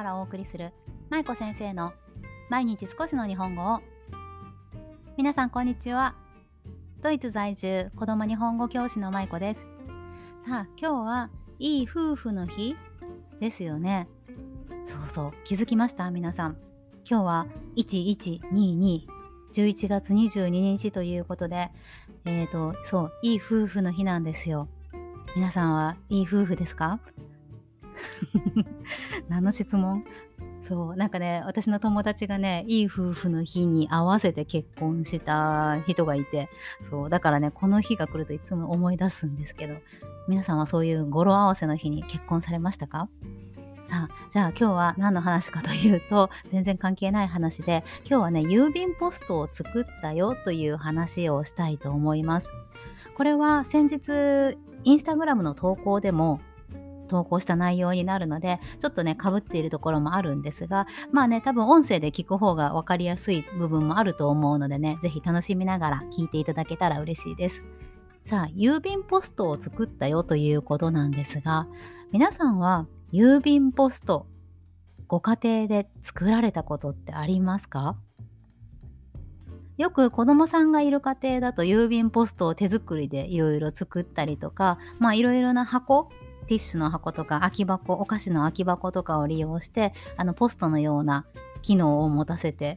からお送りする舞子先生の毎日少しの日本語を、皆さんこんにちは。ドイツ在住子供日本語教師の舞子です。さあ、今日はいい夫婦の日ですよね。そうそう、気づきました？皆さん、今日は1122 11月22日ということで、そう、いい夫婦の日なんですよ。皆さんはいい夫婦ですか？何の質問？そう、なんかね、私の友達がね、いい夫婦の日に合わせて結婚した人がいて、そう、だからね、この日が来るといつも思い出すんですけど、皆さんはそういう語呂合わせの日に結婚されましたか？さあ、じゃあ今日は何の話かというと、全然関係ない話で、今日はね、郵便ポストを作ったよという話をしたいと思います。これは先日インスタグラムの投稿でも投稿した内容になるので、ちょっとね、被っているところもあるんですが、まあね、多分音声で聞く方が分かりやすい部分もあると思うのでね、ぜひ楽しみながら聞いていただけたら嬉しいです。さあ、郵便ポストを作ったよということなんですが、皆さんは郵便ポスト、ご家庭で作られたことってありますか？よく子供さんがいる家庭だと郵便ポストを手作りでいろいろ作ったりとか、まあいろいろな箱、ティッシュの箱とか空き箱、お菓子の空き箱とかを利用して、ポストのような機能を持たせて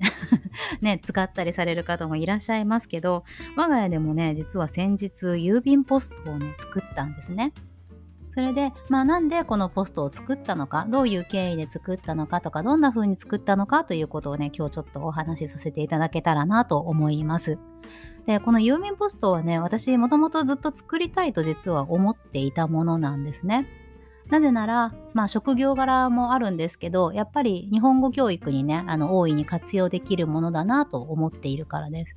ね、使ったりされる方もいらっしゃいますけど、我が家でもね、実は先日郵便ポストをね、作ったんですね。それで、まあなんでこのポストを作ったのか、どういう経緯で作ったのかとか、どんな風に作ったのかということをね、今日ちょっとお話しさせていただけたらなと思います。で、この郵便ポストはね、私もともとずっと作りたいと実は思っていたものなんですね。なぜなら、まあ職業柄もあるんですけど、やっぱり日本語教育にね、大いに活用できるものだなと思っていたからです。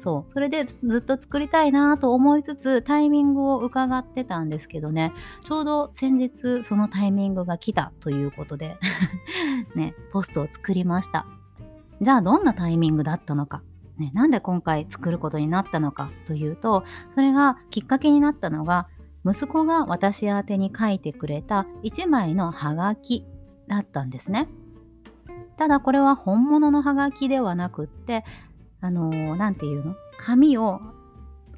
そう、それでずっと作りたいなと思いつつ、タイミングを伺ってたんですけどね、ちょうど先日そのタイミングが来たということでね、ポストを作りました。じゃあどんなタイミングだったのか。ね、なんで今回作ることになったのかというと、それがきっかけになったのが、息子が私宛てに書いてくれた1枚のハガキだったんですね。ただこれは本物のハガキではなくって、紙を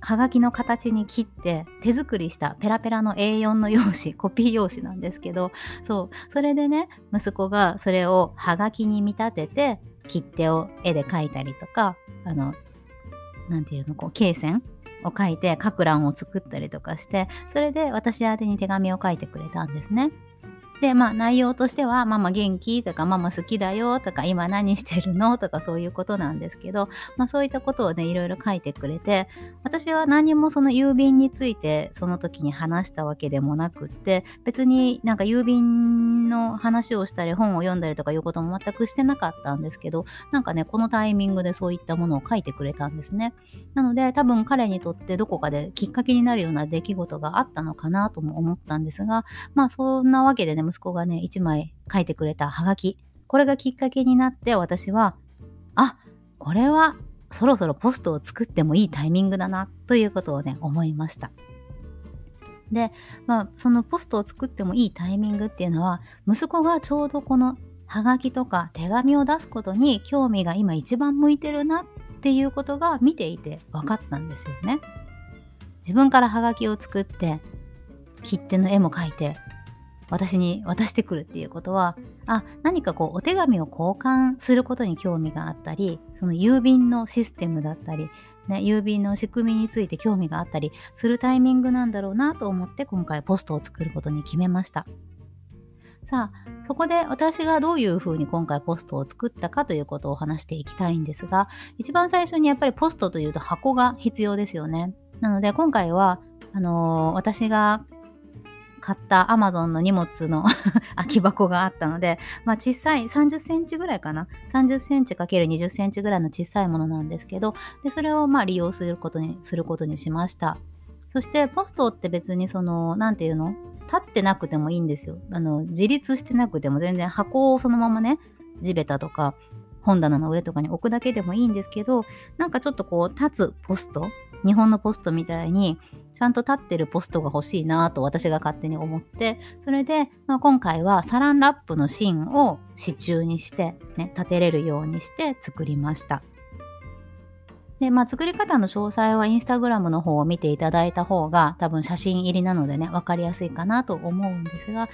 ハガキの形に切って手作りしたペラペラの A4 の用紙、コピー用紙なんですけど、そう、それでね、息子がそれをハガキに見立てて、切手を絵で描いたりとか、罫線を描いて書く欄を作ったりとかして、それで私宛に手紙を書いてくれたんですね。で、まあ内容としては、ママ元気とか、ママ好きだよとか、今何してるのとか、そういうことなんですけど、まあそういったことをね、いろいろ書いてくれて、私は何もその郵便についてその時に話したわけでもなくって、別になんか郵便の話をしたり本を読んだりとかいうことも全くしてなかったんですけど、なんかね、このタイミングでそういったものを書いてくれたんですね。なので多分彼にとってどこかできっかけになるような出来事があったのかなとも思ったんですが、まあそんなわけでね、息子がね、1枚書いてくれたハガキ、これがきっかけになって、私はこれはそろそろポストを作ってもいいタイミングだなということをね、思いました。で、まあ、そのポストを作ってもいいタイミングっていうのは、息子がちょうどこのハガキとか手紙を出すことに興味が今一番向いてるなっていうことが見ていて分かったんですよね。自分からハガキを作って切手の絵も描いて私に渡してくるっていうことは、何かお手紙を交換することに興味があったり、その郵便のシステムだったり、ね、郵便の仕組みについて興味があったりするタイミングなんだろうなと思って、今回ポストを作ることに決めました。さあ、そこで私がどういうふうに今回ポストを作ったかということを話していきたいんですが、一番最初にやっぱりポストというと箱が必要ですよね。なので今回は私が買ったAmazonの荷物の空き箱があったので、まあ小さい30センチぐらいかな、30センチ ×20 センチぐらいの小さいものなんですけど、でそれをまあ利用することにしました。そしてポストって別に立ってなくてもいいんですよ。自立してなくても全然、箱をそのままね、地べたとか本棚の上とかに置くだけでもいいんですけど、なんかちょっと立つポスト、日本のポストみたいにちゃんと立ってるポストが欲しいなと私が勝手に思って、それで、今回はサランラップの芯を支柱にして、ね、立てれるようにして作りました。で、作り方の詳細はインスタグラムの方を見ていただいた方が多分写真入りなのでね、分かりやすいかなと思うんですが、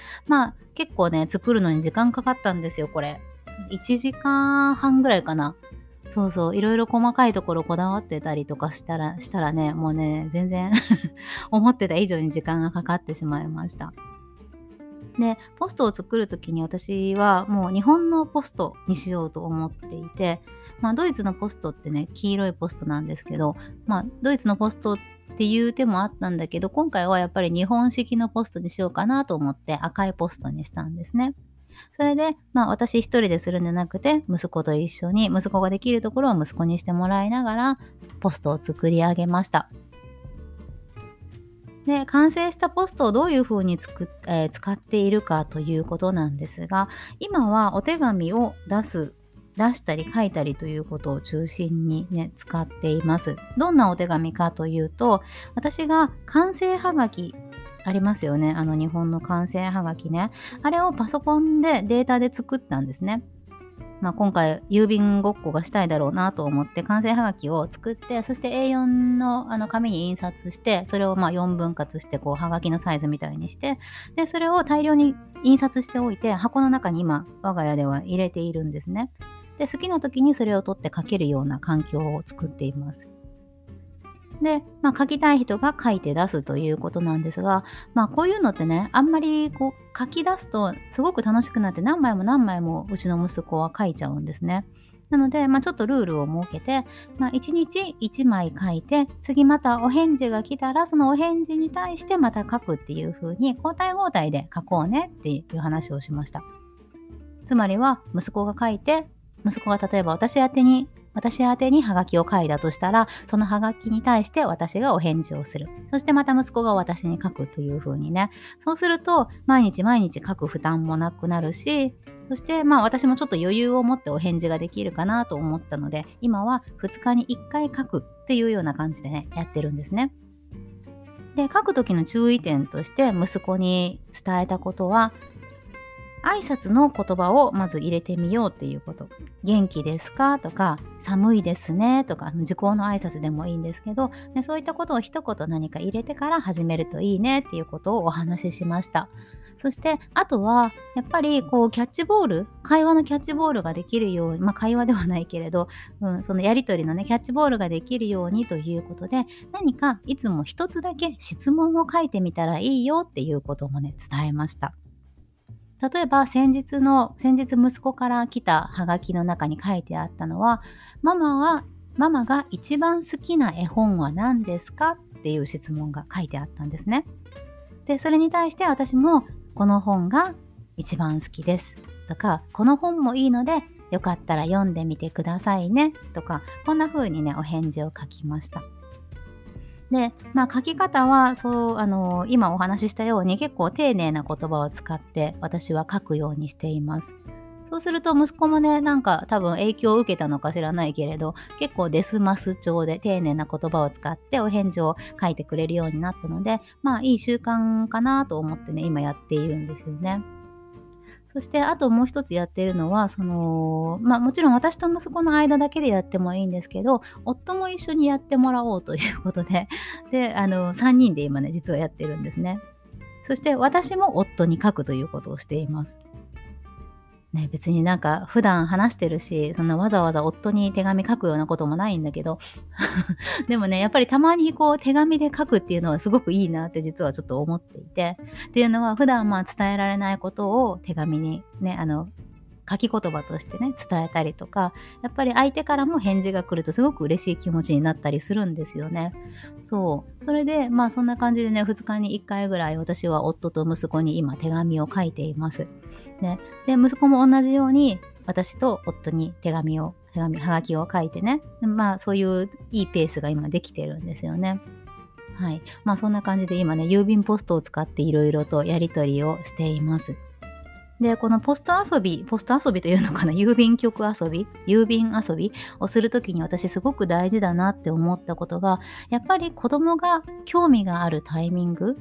結構ね、作るのに時間かかったんですよ、これ。1時間半ぐらいかな。そうそう、いろいろ細かいところこだわってたりとかしたらね、もうね、全然思ってた以上に時間がかかってしまいました。で、ポストを作るときに私はもう日本のポストにしようと思っていて、ドイツのポストってね、黄色いポストなんですけど、ドイツのポストっていう手もあったんだけど、今回はやっぱり日本式のポストにしようかなと思って赤いポストにしたんですね。それで、私一人でするんじゃなくて、息子と一緒に、息子ができるところを息子にしてもらいながら、ポストを作り上げました。で、完成したポストをどういうふうに使っているかということなんですが、今はお手紙を出したり書いたりということを中心にね、使っています。どんなお手紙かというと、私が完成はがき、ありますよね。日本の完成はがきね。あれをパソコンでデータで作ったんですね。今回郵便ごっこがしたいだろうなと思って完成はがきを作って、そして A4 の、紙に印刷して、それを4分割してはがきのサイズみたいにして、でそれを大量に印刷しておいて箱の中に今我が家では入れているんですね。で好きな時にそれを取って書けるような環境を作っています。で、書きたい人が書いて出すということなんですが、こういうのってね、あんまり書き出すとすごく楽しくなって何枚もうちの息子は書いちゃうんですね。なので、ちょっとルールを設けて、1日1枚書いて、次またお返事が来たら、そのお返事に対してまた書くっていう風に交代で書こうねっていう話をしました。つまりは息子が書いて、息子が例えば私宛にハガキを書いたとしたら、そのハガキに対して私がお返事をする。そしてまた息子が私に書くという風にね。そうすると、毎日書く負担もなくなるし、そして私もちょっと余裕を持ってお返事ができるかなと思ったので、今は2日に1回書くっていうような感じでね、やってるんですね。で、書く時の注意点として息子に伝えたことは、挨拶の言葉をまず入れてみようっていうこと。元気ですかとか、寒いですねとか、時候の挨拶でもいいんですけど、ね、そういったことを一言何か入れてから始めるといいねっていうことをお話ししました。そして、あとは、やっぱり会話のキャッチボールができるように、会話ではないけれど、そのやりとりのね、キャッチボールができるようにということで、何かいつも一つだけ質問を書いてみたらいいよっていうこともね、伝えました。例えば先日息子から来たハガキの中に書いてあったのは、ママが一番好きな絵本は何ですかっていう質問が書いてあったんですね。で、それに対して私もこの本が一番好きですとか、この本もいいのでよかったら読んでみてくださいねとか、こんな風にね、お返事を書きました。で、書き方は今お話ししたように結構丁寧な言葉を使って私は書くようにしています。そうすると息子もね、なんか多分影響を受けたのか知らないけれど、結構デスマス調で丁寧な言葉を使ってお返事を書いてくれるようになったので、いい習慣かなと思ってね、今やっているんですよね。そしてあともう一つやってるのは、もちろん私と息子の間だけでやってもいいんですけど、夫も一緒にやってもらおうということで、3人で今ね、実はやってるんですね。そして私も夫に書くということをしています。ね、別になんか普段話してるし、そんなわざわざ夫に手紙書くようなこともないんだけどでもね、やっぱりたまに手紙で書くっていうのはすごくいいなって実はちょっと思っていて、っていうのは普段伝えられないことを手紙にね、書き言葉としてね、伝えたりとか、やっぱり相手からも返事が来るとすごく嬉しい気持ちになったりするんですよね。そう。それでそんな感じでね、2日に1回ぐらい私は夫と息子に今手紙を書いています。ね。で、息子も同じように私と夫にはがきを書いてね。そういういいペースが今できているんですよね。はい。そんな感じで今ね、郵便ポストを使っていろいろとやりとりをしています。で、このポスト遊びというのかな、郵便遊びをするときに私すごく大事だなって思ったことが、やっぱり子供が興味があるタイミング、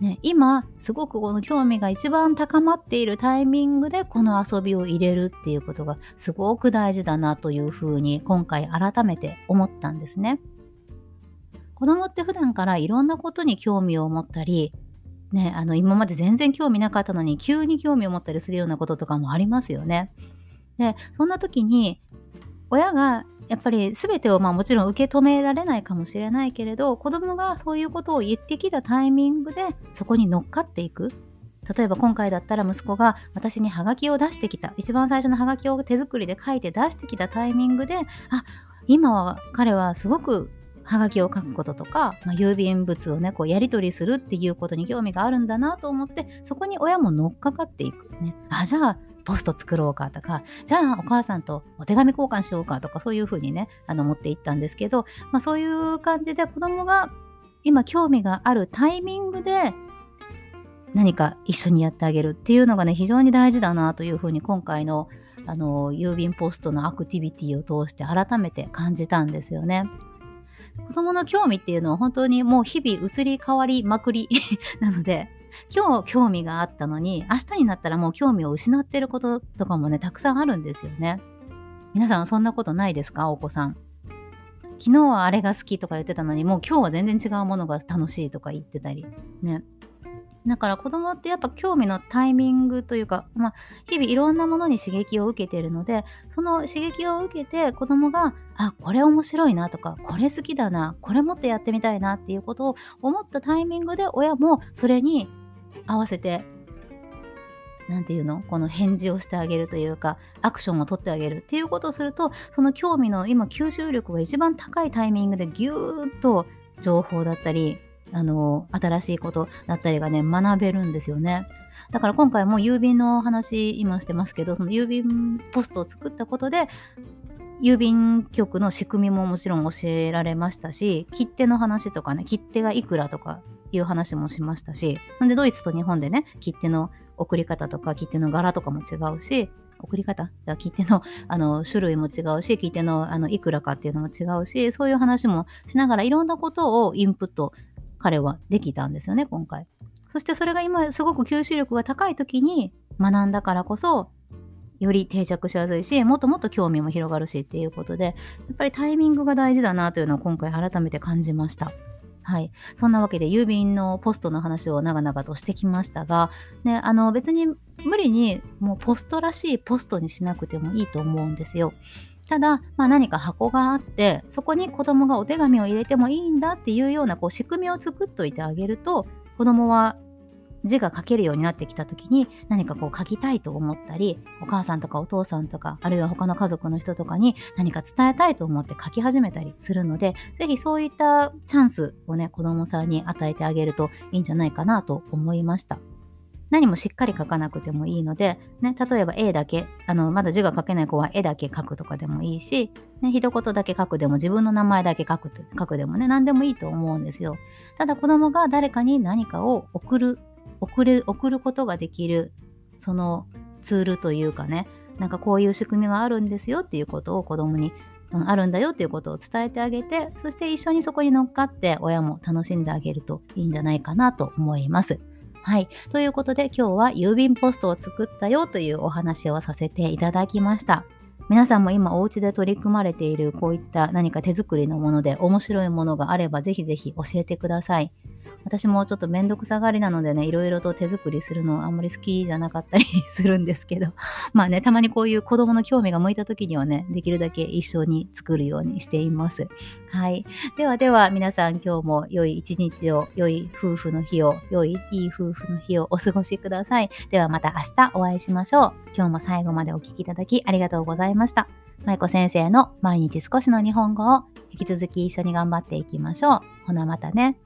ね、今すごくこの興味が一番高まっているタイミングでこの遊びを入れるっていうことがすごく大事だなというふうに今回改めて思ったんですね。子供って普段からいろんなことに興味を持ったり、ね、今まで全然興味なかったのに急に興味を持ったりするようなこととかもありますよね。で、そんな時に親がやっぱり全てを、まあ、もちろん受け止められないかもしれないけれど、子供がそういうことを言ってきたタイミングでそこに乗っかっていく。例えば今回だったら息子が私にハガキを出してきた、一番最初のハガキを手作りで書いて出してきたタイミングで、あ、今は彼はすごくハガキを書くこととか、まあ、郵便物をね、こうやり取りするっていうことに興味があるんだなと思って、そこに親も乗っかかっていく、ね、じゃあポスト作ろうかとか、じゃあお母さんとお手紙交換しようかとか、そういうふうにね、持っていったんですけど、まあ、そういう感じで子供が今興味があるタイミングで何か一緒にやってあげるっていうのがね、非常に大事だなというふうに今回の郵便ポストのアクティビティを通して改めて感じたんですよね。子供の興味っていうのは本当にもう日々移り変わりまくりなので、今日興味があったのに明日になったらもう興味を失っていることとかもね、たくさんあるんですよね。皆さんそんなことないですか？お子さん、昨日はあれが好きとか言ってたのに、もう今日は全然違うものが楽しいとか言ってたりね。だから子供ってやっぱ興味のタイミングというか、まあ、日々いろんなものに刺激を受けているので、その刺激を受けて子供が、これ面白いなとか、これ好きだな、これもっとやってみたいなっていうことを思ったタイミングで、親もそれに合わせて、この返事をしてあげるというか、アクションを取ってあげるっていうことをすると、その興味の今吸収力が一番高いタイミングでギューッと情報だったり、新しいことだったりがね、学べるんですよね。だから今回も郵便の話今してますけど、その郵便ポストを作ったことで郵便局の仕組みももちろん教えられましたし、切手の話とかね、切手がいくらとかいう話もしましたし、なんでドイツと日本でね、切手の送り方とか切手の柄とかも違うし、切手の種類も違うし、切手のいくらかっていうのも違うし、そういう話もしながらいろんなことをインプット彼はできたんですよね、今回。そしてそれが今すごく吸収力が高い時に学んだからこそ、より定着しやすいし、もっともっと興味も広がるしっていうことで、やっぱりタイミングが大事だなというのを今回改めて感じました。はい。そんなわけで郵便のポストの話を長々としてきましたが、ね、別に無理にもうポストらしいポストにしなくてもいいと思うんですよ。ただ、何か箱があって、そこに子供がお手紙を入れてもいいんだっていうような仕組みを作っといてあげると、子供は字が書けるようになってきた時に、何か書きたいと思ったり、お母さんとかお父さんとか、あるいは他の家族の人とかに何か伝えたいと思って書き始めたりするので、ぜひそういったチャンスをね、子供さんに与えてあげるといいんじゃないかなと思いました。何もしっかり書かなくてもいいので、ね、例えば絵だけ、まだ字が書けない子は絵だけ書くとかでもいいし、ね、一言だけ書くでも、自分の名前だけ書くでもね、何でもいいと思うんですよ。ただ子供が誰かに何かを送ることができる、そのツールというかね、なんかこういう仕組みがあるんですよっていうことを子供に、あるんだよっていうことを伝えてあげて、そして一緒にそこに乗っかって親も楽しんであげるといいんじゃないかなと思います。はい。ということで今日は郵便ポストを作ったよというお話をさせていただきました。皆さんも今お家で取り組まれているこういった何か手作りのもので面白いものがあれば、ぜひぜひ教えてください。私もちょっとめんどくさがりなのでね、いろいろと手作りするのあんまり好きじゃなかったりするんですけど、まあね、たまにこういう子供の興味が向いた時にはね、できるだけ一緒に作るようにしています。はい。では皆さん、今日も良い一日を、良いい夫婦の日をお過ごしください。ではまた明日お会いしましょう。今日も最後までお聞きいただきありがとうございました。まいこ先生の毎日少しの日本語を引き続き一緒に頑張っていきましょう。ほなまたね。